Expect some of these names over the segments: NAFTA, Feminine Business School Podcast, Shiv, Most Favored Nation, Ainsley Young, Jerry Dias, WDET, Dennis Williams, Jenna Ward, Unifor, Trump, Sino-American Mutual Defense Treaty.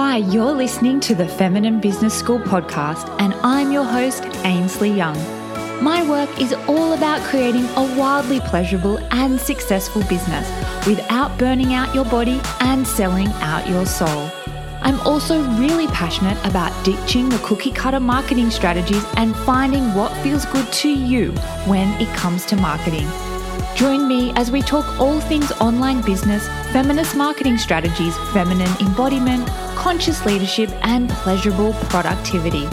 Hi, you're listening to the Feminine Business School Podcast, and I'm your host, Ainsley Young. My work is all about creating a wildly pleasurable and successful business without burning out your body and selling out your soul. I'm also really passionate about ditching the cookie-cutter marketing strategies and finding what feels good to you when it comes to marketing. Join me as we talk all things online business, feminist marketing strategies, feminine embodiment, conscious leadership, and pleasurable productivity.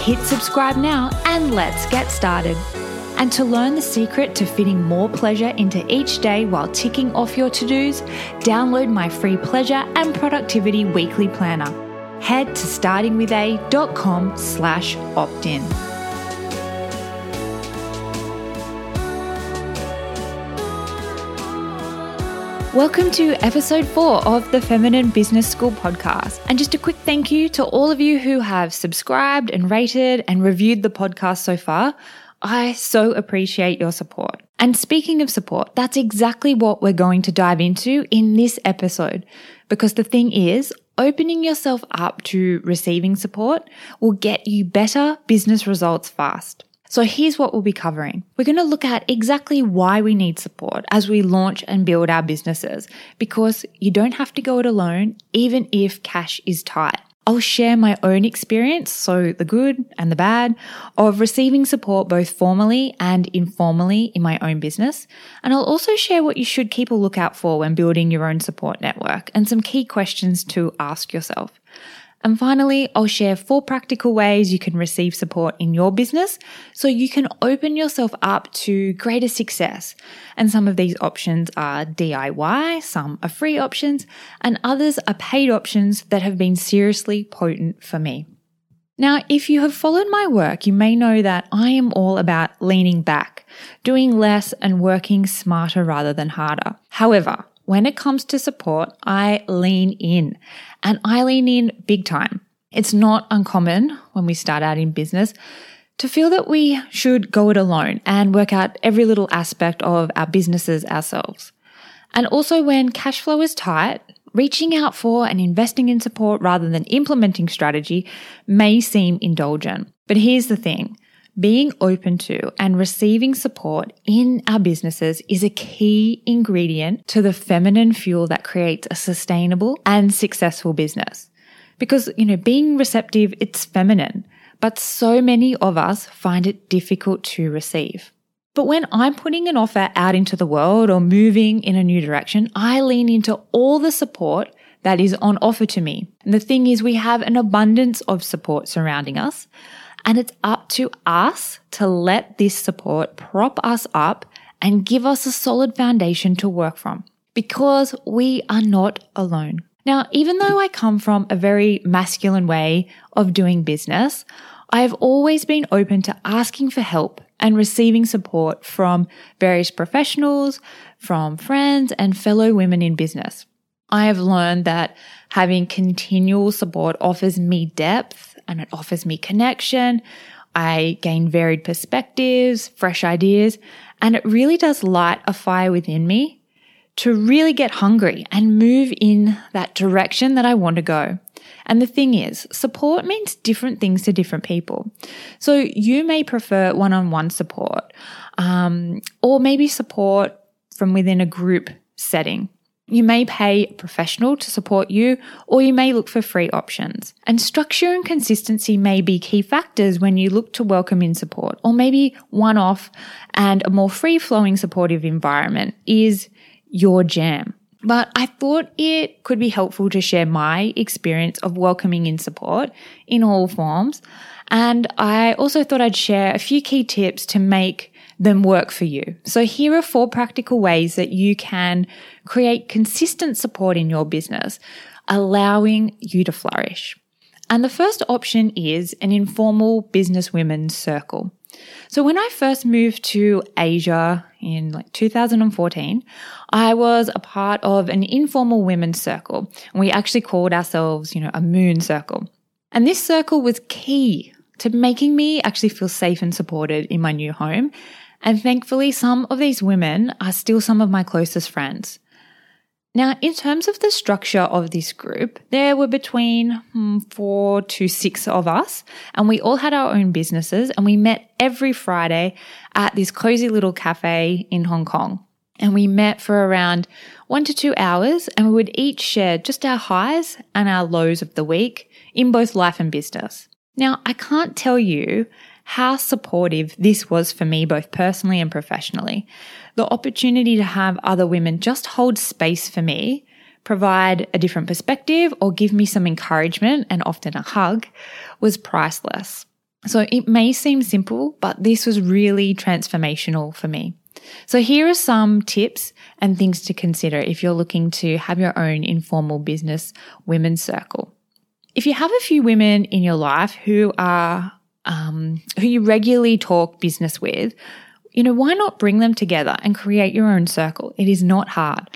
Hit subscribe now and let's get started. And to learn the secret to fitting more pleasure into each day while ticking off your to-dos, download my free Pleasure and Productivity Weekly Planner. Head to startingwitha.com/opt-in. Welcome to episode 4 of the Feminine Business School Podcast. And just a quick thank you to all of you who have subscribed and rated and reviewed the podcast so far. I so appreciate your support. And speaking of support, that's exactly what we're going to dive into in this episode. Because the thing is, opening yourself up to receiving support will get you better business results fast. So here's what we'll be covering. We're going to look at exactly why we need support as we launch and build our businesses, because you don't have to go it alone, even if cash is tight. I'll share my own experience, so the good and the bad, of receiving support both formally and informally in my own business. And I'll also share what you should keep a lookout for when building your own support network and some key questions to ask yourself. And finally, I'll share 4 practical ways you can receive support in your business so you can open yourself up to greater success. And some of these options are DIY, some are free options, and others are paid options that have been seriously potent for me. Now, if you have followed my work, you may know that I am all about leaning back, doing less and working smarter rather than harder. However, when it comes to support, I lean in, and I lean in big time. It's not uncommon when we start out in business to feel that we should go it alone and work out every little aspect of our businesses ourselves. And also when cash flow is tight, reaching out for and investing in support rather than implementing strategy may seem indulgent. But here's the thing. Being open to and receiving support in our businesses is a key ingredient to the feminine fuel that creates a sustainable and successful business. Because, being receptive, it's feminine, but so many of us find it difficult to receive. But when I'm putting an offer out into the world or moving in a new direction, I lean into all the support that is on offer to me. And the thing is, we have an abundance of support surrounding us. And it's up to us to let this support prop us up and give us a solid foundation to work from, because we are not alone. Now, even though I come from a very masculine way of doing business, I have always been open to asking for help and receiving support from various professionals, from friends and fellow women in business. I have learned that having continual support offers me depth and it offers me connection. I gain varied perspectives, fresh ideas, and it really does light a fire within me to really get hungry and move in that direction that I want to go. And the thing is, support means different things to different people. So you may prefer one-on-one support, or maybe support from within a group setting. You may pay a professional to support you, or you may look for free options. And structure and consistency may be key factors when you look to welcome in support, or maybe one-off and a more free-flowing supportive environment is your jam. But I thought it could be helpful to share my experience of welcoming in support in all forms. And I also thought I'd share a few key tips to make them work for you. So here are 4 practical ways that you can create consistent support in your business, allowing you to flourish. And the first option is an informal businesswomen circle. So when I first moved to Asia in 2014, I was a part of an informal women's circle. And we actually called ourselves, a moon circle. And this circle was key to making me actually feel safe and supported in my new home. And thankfully, some of these women are still some of my closest friends. Now, in terms of the structure of this group, there were between 4 to 6 of us, and we all had our own businesses, and we met every Friday at this cozy little cafe in Hong Kong. And we met for around 1 to 2 hours, and we would each share just our highs and our lows of the week in both life and business. Now, I can't tell you how supportive this was for me, both personally and professionally. The opportunity to have other women just hold space for me, provide a different perspective, or give me some encouragement and often a hug was priceless. So it may seem simple, but this was really transformational for me. So here are some tips and things to consider if you're looking to have your own informal business women's circle. If you have a few women in your life who are who you regularly talk business with, you know, why not bring them together and create your own circle? It is not hard.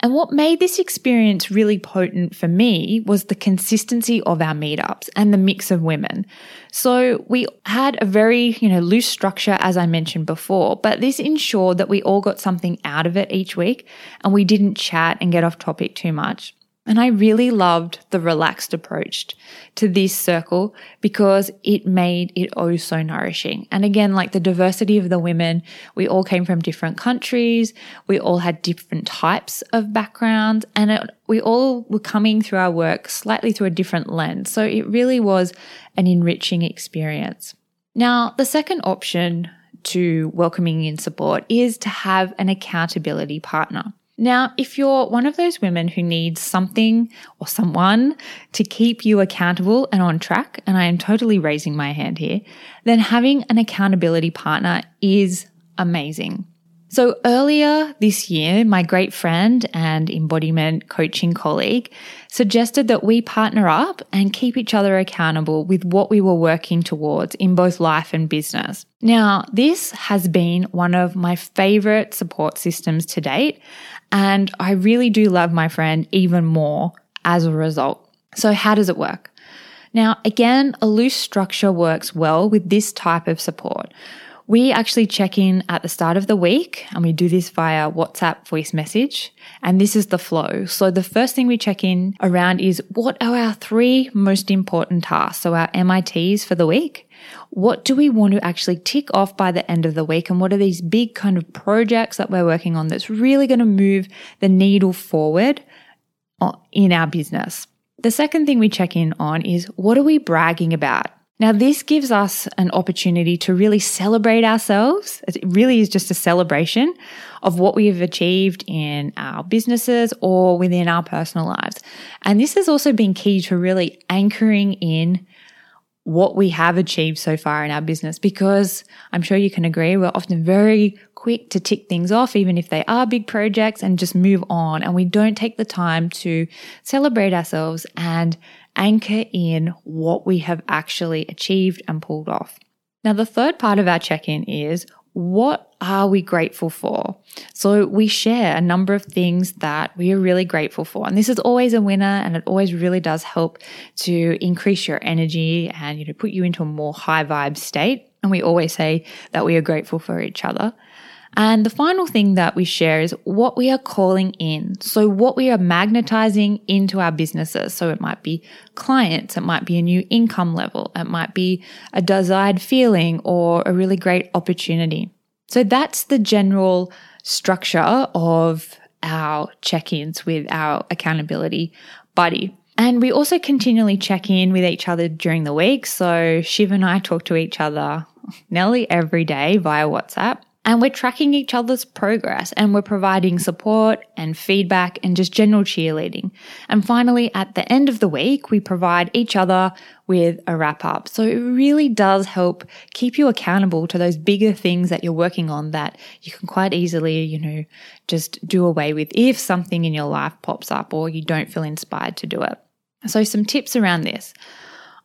And what made this experience really potent for me was the consistency of our meetups and the mix of women. So we had a very, loose structure, as I mentioned before, but this ensured that we all got something out of it each week and we didn't chat and get off topic too much. And I really loved the relaxed approach to this circle because it made it oh so nourishing. And again, like the diversity of the women, we all came from different countries, we all had different types of backgrounds, and we all were coming through our work slightly through a different lens. So it really was an enriching experience. Now, the second option to welcoming in support is to have an accountability partner. Now, if you're one of those women who needs something or someone to keep you accountable and on track, and I am totally raising my hand here, then having an accountability partner is amazing. So earlier this year, my great friend and embodiment coaching colleague suggested that we partner up and keep each other accountable with what we were working towards in both life and business. Now, this has been one of my favorite support systems to date, and I really do love my friend even more as a result. So how does it work? Now, again, a loose structure works well with this type of support. We actually check in at the start of the week, and we do this via WhatsApp voice message, and this is the flow. So the first thing we check in around is what are our 3 most important tasks, so our MITs for the week. What do we want to actually tick off by the end of the week, and what are these big kind of projects that we're working on that's really going to move the needle forward in our business? The second thing we check in on is what are we bragging about? Now, this gives us an opportunity to really celebrate ourselves. It really is just a celebration of what we have achieved in our businesses or within our personal lives. And this has also been key to really anchoring in what we have achieved so far in our business, because I'm sure you can agree, we're often very quick to tick things off, even if they are big projects, and just move on. And we don't take the time to celebrate ourselves and anchor in what we have actually achieved and pulled off. Now, the third part of our check-in is what are we grateful for? So we share a number of things that we are really grateful for. And this is always a winner, and it always really does help to increase your energy and, put you into a more high vibe state. And we always say that we are grateful for each other. And the final thing that we share is what we are calling in. So what we are magnetizing into our businesses. So it might be clients, it might be a new income level, it might be a desired feeling or a really great opportunity. So that's the general structure of our check-ins with our accountability buddy. And we also continually check in with each other during the week. So Shiv and I talk to each other nearly every day via WhatsApp. And we're tracking each other's progress, and we're providing support and feedback and just general cheerleading. And finally, at the end of the week, we provide each other with a wrap up. So it really does help keep you accountable to those bigger things that you're working on that you can quite easily, just do away with if something in your life pops up or you don't feel inspired to do it. So some tips around this.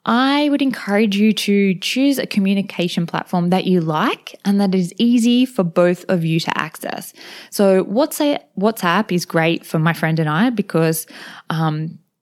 I would encourage you to choose a communication platform that you like and that is easy for both of you to access. So WhatsApp is great for my friend and I because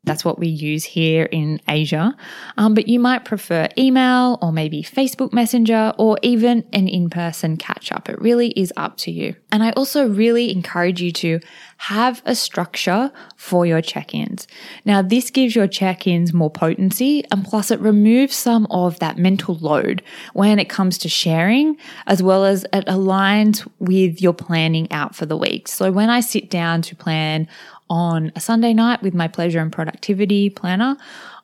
That's what we use here in Asia. But you might prefer email or maybe Facebook Messenger or even an in-person catch-up. It really is up to you. And I also really encourage you to have a structure for your check-ins. Now, this gives your check-ins more potency, and plus it removes some of that mental load when it comes to sharing, as well as it aligns with your planning out for the week. So when I sit down to plan on a Sunday night with my pleasure and productivity planner,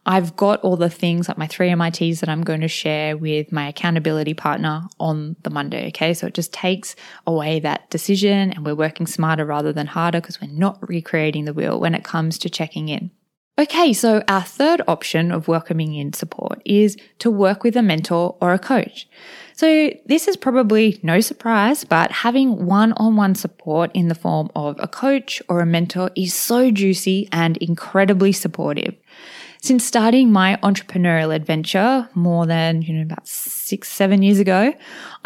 I've got all the things like my 3 MITs that I'm going to share with my accountability partner on the Monday, okay? So it just takes away that decision, and we're working smarter rather than harder because we're not recreating the wheel when it comes to checking in. Okay, so our third option of welcoming in support is to work with a mentor or a coach. So this is probably no surprise, but having one-on-one support in the form of a coach or a mentor is so juicy and incredibly supportive. Since starting my entrepreneurial adventure more than, about 6-7 years ago,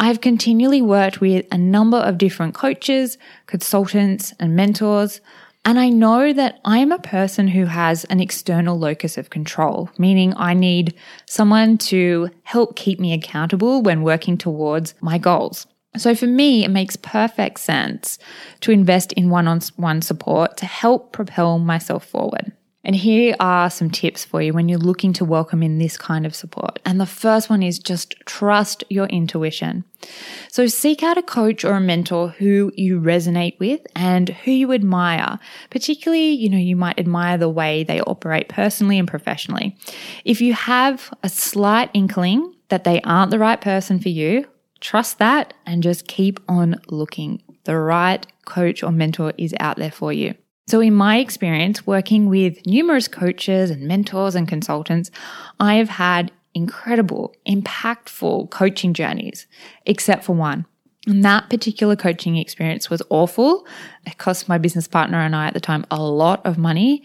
I've continually worked with a number of different coaches, consultants, and mentors. And I know that I am a person who has an external locus of control, meaning I need someone to help keep me accountable when working towards my goals. So for me, it makes perfect sense to invest in one-on-one support to help propel myself forward. And here are some tips for you when you're looking to welcome in this kind of support. And the first one is just trust your intuition. So seek out a coach or a mentor who you resonate with and who you admire. Particularly, you might admire the way they operate personally and professionally. If you have a slight inkling that they aren't the right person for you, trust that and just keep on looking. The right coach or mentor is out there for you. So in my experience, working with numerous coaches and mentors and consultants, I have had incredible, impactful coaching journeys, except for one. And that particular coaching experience was awful. It cost my business partner and I at the time a lot of money.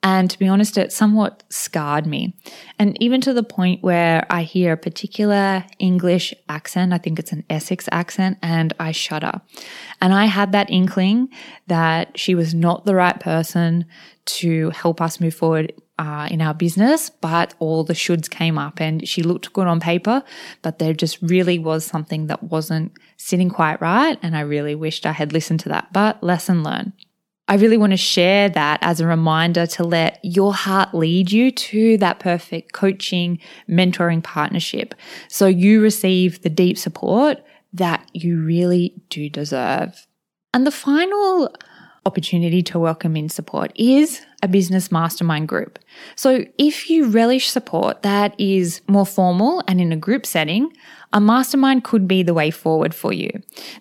And to be honest, it somewhat scarred me. And even to the point where I hear a particular English accent, I think it's an Essex accent, and I shudder. And I had that inkling that she was not the right person to help us move forward in our business, but all the shoulds came up, and she looked good on paper, but there just really was something that wasn't sitting quite right. And I really wished I had listened to that, but lesson learned. I really want to share that as a reminder to let your heart lead you to that perfect coaching, mentoring partnership, so you receive the deep support that you really do deserve. And the final opportunity to welcome in support is a business mastermind group. So if you relish support that is more formal and in a group setting, a mastermind could be the way forward for you.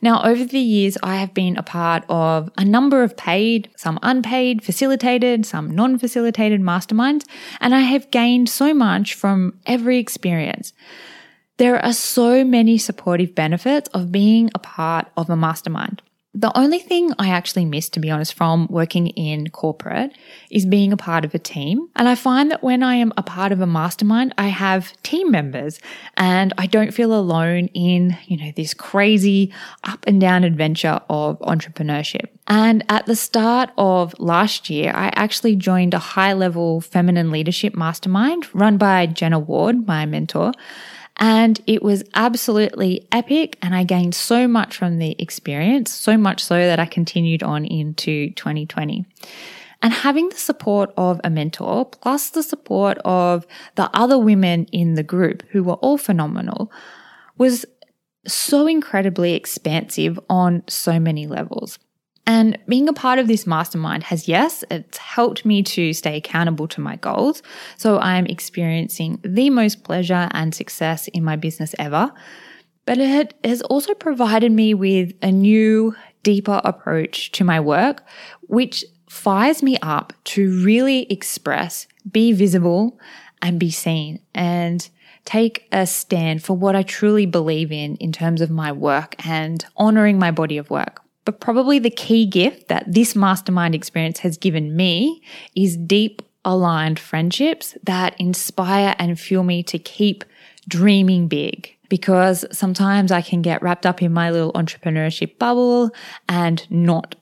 Now, over the years, I have been a part of a number of paid, some unpaid, facilitated, some non-facilitated masterminds, and I have gained so much from every experience. There are so many supportive benefits of being a part of a mastermind. The only thing I actually miss, to be honest, from working in corporate is being a part of a team. And I find that when I am a part of a mastermind, I have team members and I don't feel alone in, this crazy up and down adventure of entrepreneurship. And at the start of last year, I actually joined a high-level feminine leadership mastermind run by Jenna Ward, my mentor. And it was absolutely epic, and I gained so much from the experience, so much so that I continued on into 2020. And having the support of a mentor, plus the support of the other women in the group who were all phenomenal, was so incredibly expansive on so many levels. And being a part of this mastermind has, yes, it's helped me to stay accountable to my goals. So I'm experiencing the most pleasure and success in my business ever. But it has also provided me with a new, deeper approach to my work, which fires me up to really express, be visible, and be seen, and take a stand for what I truly believe in terms of my work and honoring my body of work. But probably the key gift that this mastermind experience has given me is deep, aligned friendships that inspire and fuel me to keep dreaming big. Because sometimes I can get wrapped up in my little entrepreneurship bubble and not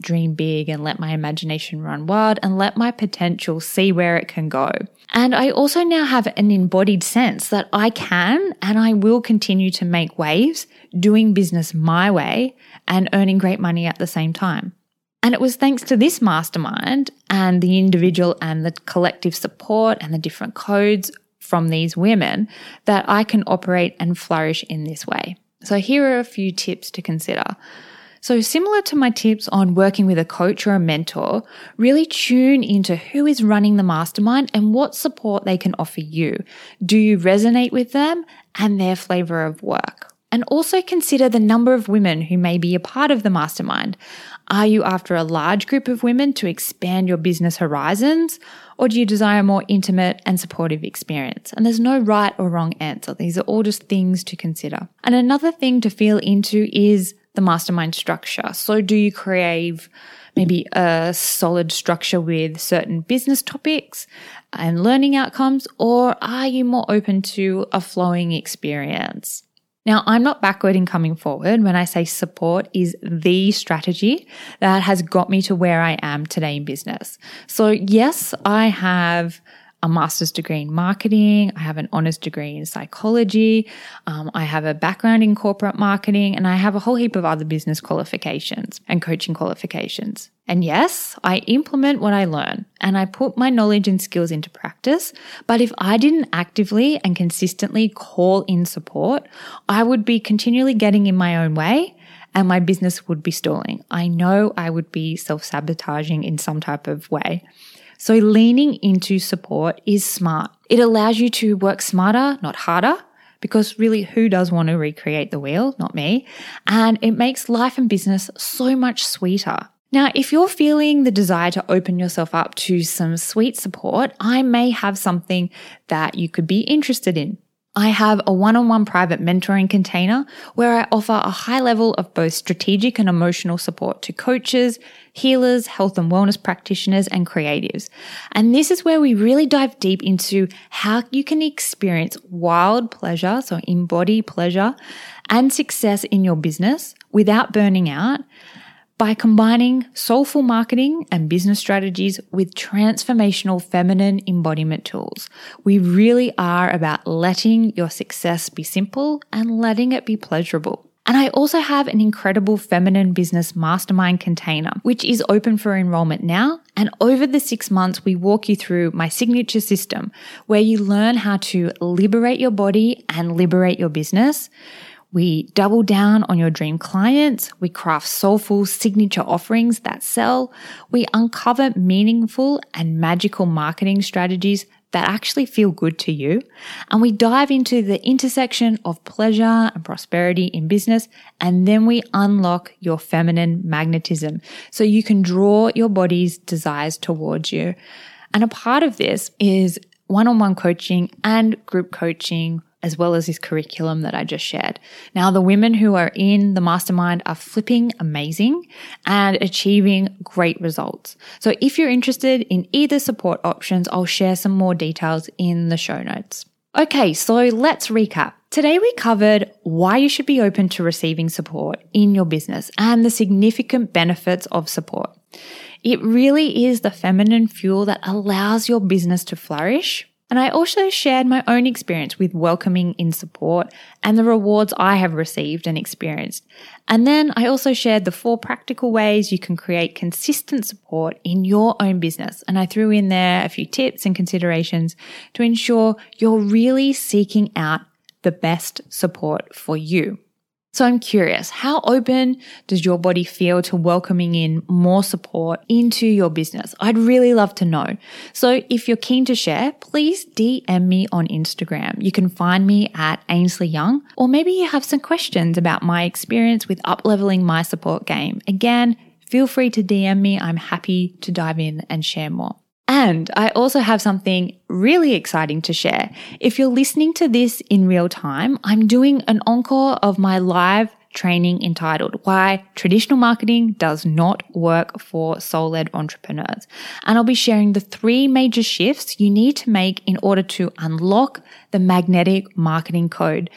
dream big and let my imagination run wild and let my potential see where it can go. And I also now have an embodied sense that I can and I will continue to make waves doing business my way and earning great money at the same time. And it was thanks to this mastermind and the individual and the collective support and the different codes from these women that I can operate and flourish in this way. So here are a few tips to consider. So similar to my tips on working with a coach or a mentor, really tune into who is running the mastermind and what support they can offer you. Do you resonate with them and their flavor of work? And also consider the number of women who may be a part of the mastermind. Are you after a large group of women to expand your business horizons, or do you desire a more intimate and supportive experience? And there's no right or wrong answer. These are all just things to consider. And another thing to feel into is the mastermind structure. So do you crave maybe a solid structure with certain business topics and learning outcomes, or are you more open to a flowing experience? Now, I'm not backward in coming forward when I say support is the strategy that has got me to where I am today in business. So yes, I have a master's degree in marketing. I have an honors degree in psychology. I have a background in corporate marketing, and I have a whole heap of other business qualifications and coaching qualifications. And yes, I implement what I learn and I put my knowledge and skills into practice. But if I didn't actively and consistently call in support, I would be continually getting in my own way and my business would be stalling. I know I would be self-sabotaging in some type of way. So leaning into support is smart. It allows you to work smarter, not harder, because really who does want to recreate the wheel? Not me. And it makes life and business so much sweeter. Now, if you're feeling the desire to open yourself up to some sweet support, I may have something that you could be interested in. I have a one-on-one private mentoring container where I offer a high level of both strategic and emotional support to coaches, healers, health and wellness practitioners, and creatives. And this is where we really dive deep into how you can experience wild pleasure, so embody pleasure, and success in your business without burning out by combining soulful marketing and business strategies with transformational feminine embodiment tools. We really are about letting your success be simple and letting it be pleasurable. And I also have an incredible feminine business mastermind container, which is open for enrollment now. And over the 6 months, we walk you through my signature system where you learn how to liberate your body and liberate your business. We double down on your dream clients. We craft soulful signature offerings that sell. We uncover meaningful and magical marketing strategies that actually feel good to you. And we dive into the intersection of pleasure and prosperity in business. And then we unlock your feminine magnetism so you can draw your body's desires towards you. And a part of this is one-on-one coaching and group coaching, as well as this curriculum that I just shared. Now, the women who are in the mastermind are flipping amazing and achieving great results. So if you're interested in either support options, I'll share some more details in the show notes. Okay, so let's recap. Today we covered why you should be open to receiving support in your business and the significant benefits of support. It really is the feminine fuel that allows your business to flourish. And I also shared my own experience with welcoming in support and the rewards I have received and experienced. And then I also shared the 4 practical ways you can create consistent support in your own business. And I threw in there a few tips and considerations to ensure you're really seeking out the best support for you. So I'm curious, how open does your body feel to welcoming in more support into your business? I'd really love to know. So if you're keen to share, please DM me on Instagram. You can find me at Ainsley Young, or maybe you have some questions about my experience with upleveling my support game. Again, feel free to DM me. I'm happy to dive in and share more. And I also have something really exciting to share. If you're listening to this in real time, I'm doing an encore of my live training entitled Why Traditional Marketing Does Not Work for Soul-Led Entrepreneurs. And I'll be sharing the 3 major shifts you need to make in order to unlock the magnetic marketing code.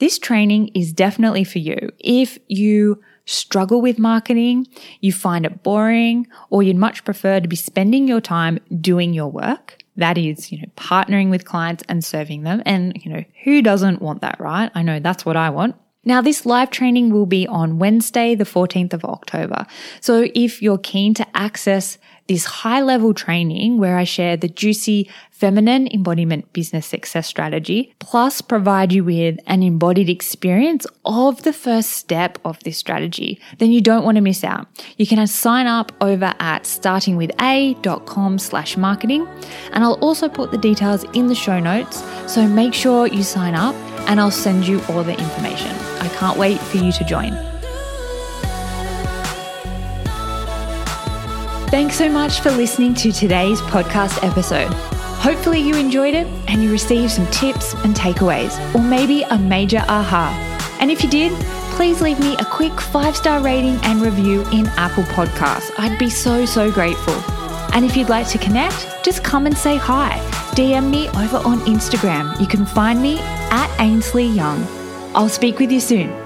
This training is definitely for you if you struggle with marketing, you find it boring, or you'd much prefer to be spending your time doing your work, that is, partnering with clients and serving them. And, who doesn't want that, right? I know that's what I want. Now, this live training will be on Wednesday, the 14th of October. So if you're keen to access this high-level training where I share the juicy feminine embodiment business success strategy, plus provide you with an embodied experience of the first step of this strategy, then you don't want to miss out. You can sign up over at startingwitha.com/marketing. And I'll also put the details in the show notes. So make sure you sign up and I'll send you all the information. I can't wait for you to join. Thanks so much for listening to today's podcast episode. Hopefully you enjoyed it and you received some tips and takeaways, or maybe a major aha. And if you did, please leave me a quick 5-star rating and review in Apple Podcasts. I'd be so grateful. And if you'd like to connect, just come and say hi. DM me over on Instagram. You can find me at Ainsley Young. I'll speak with you soon.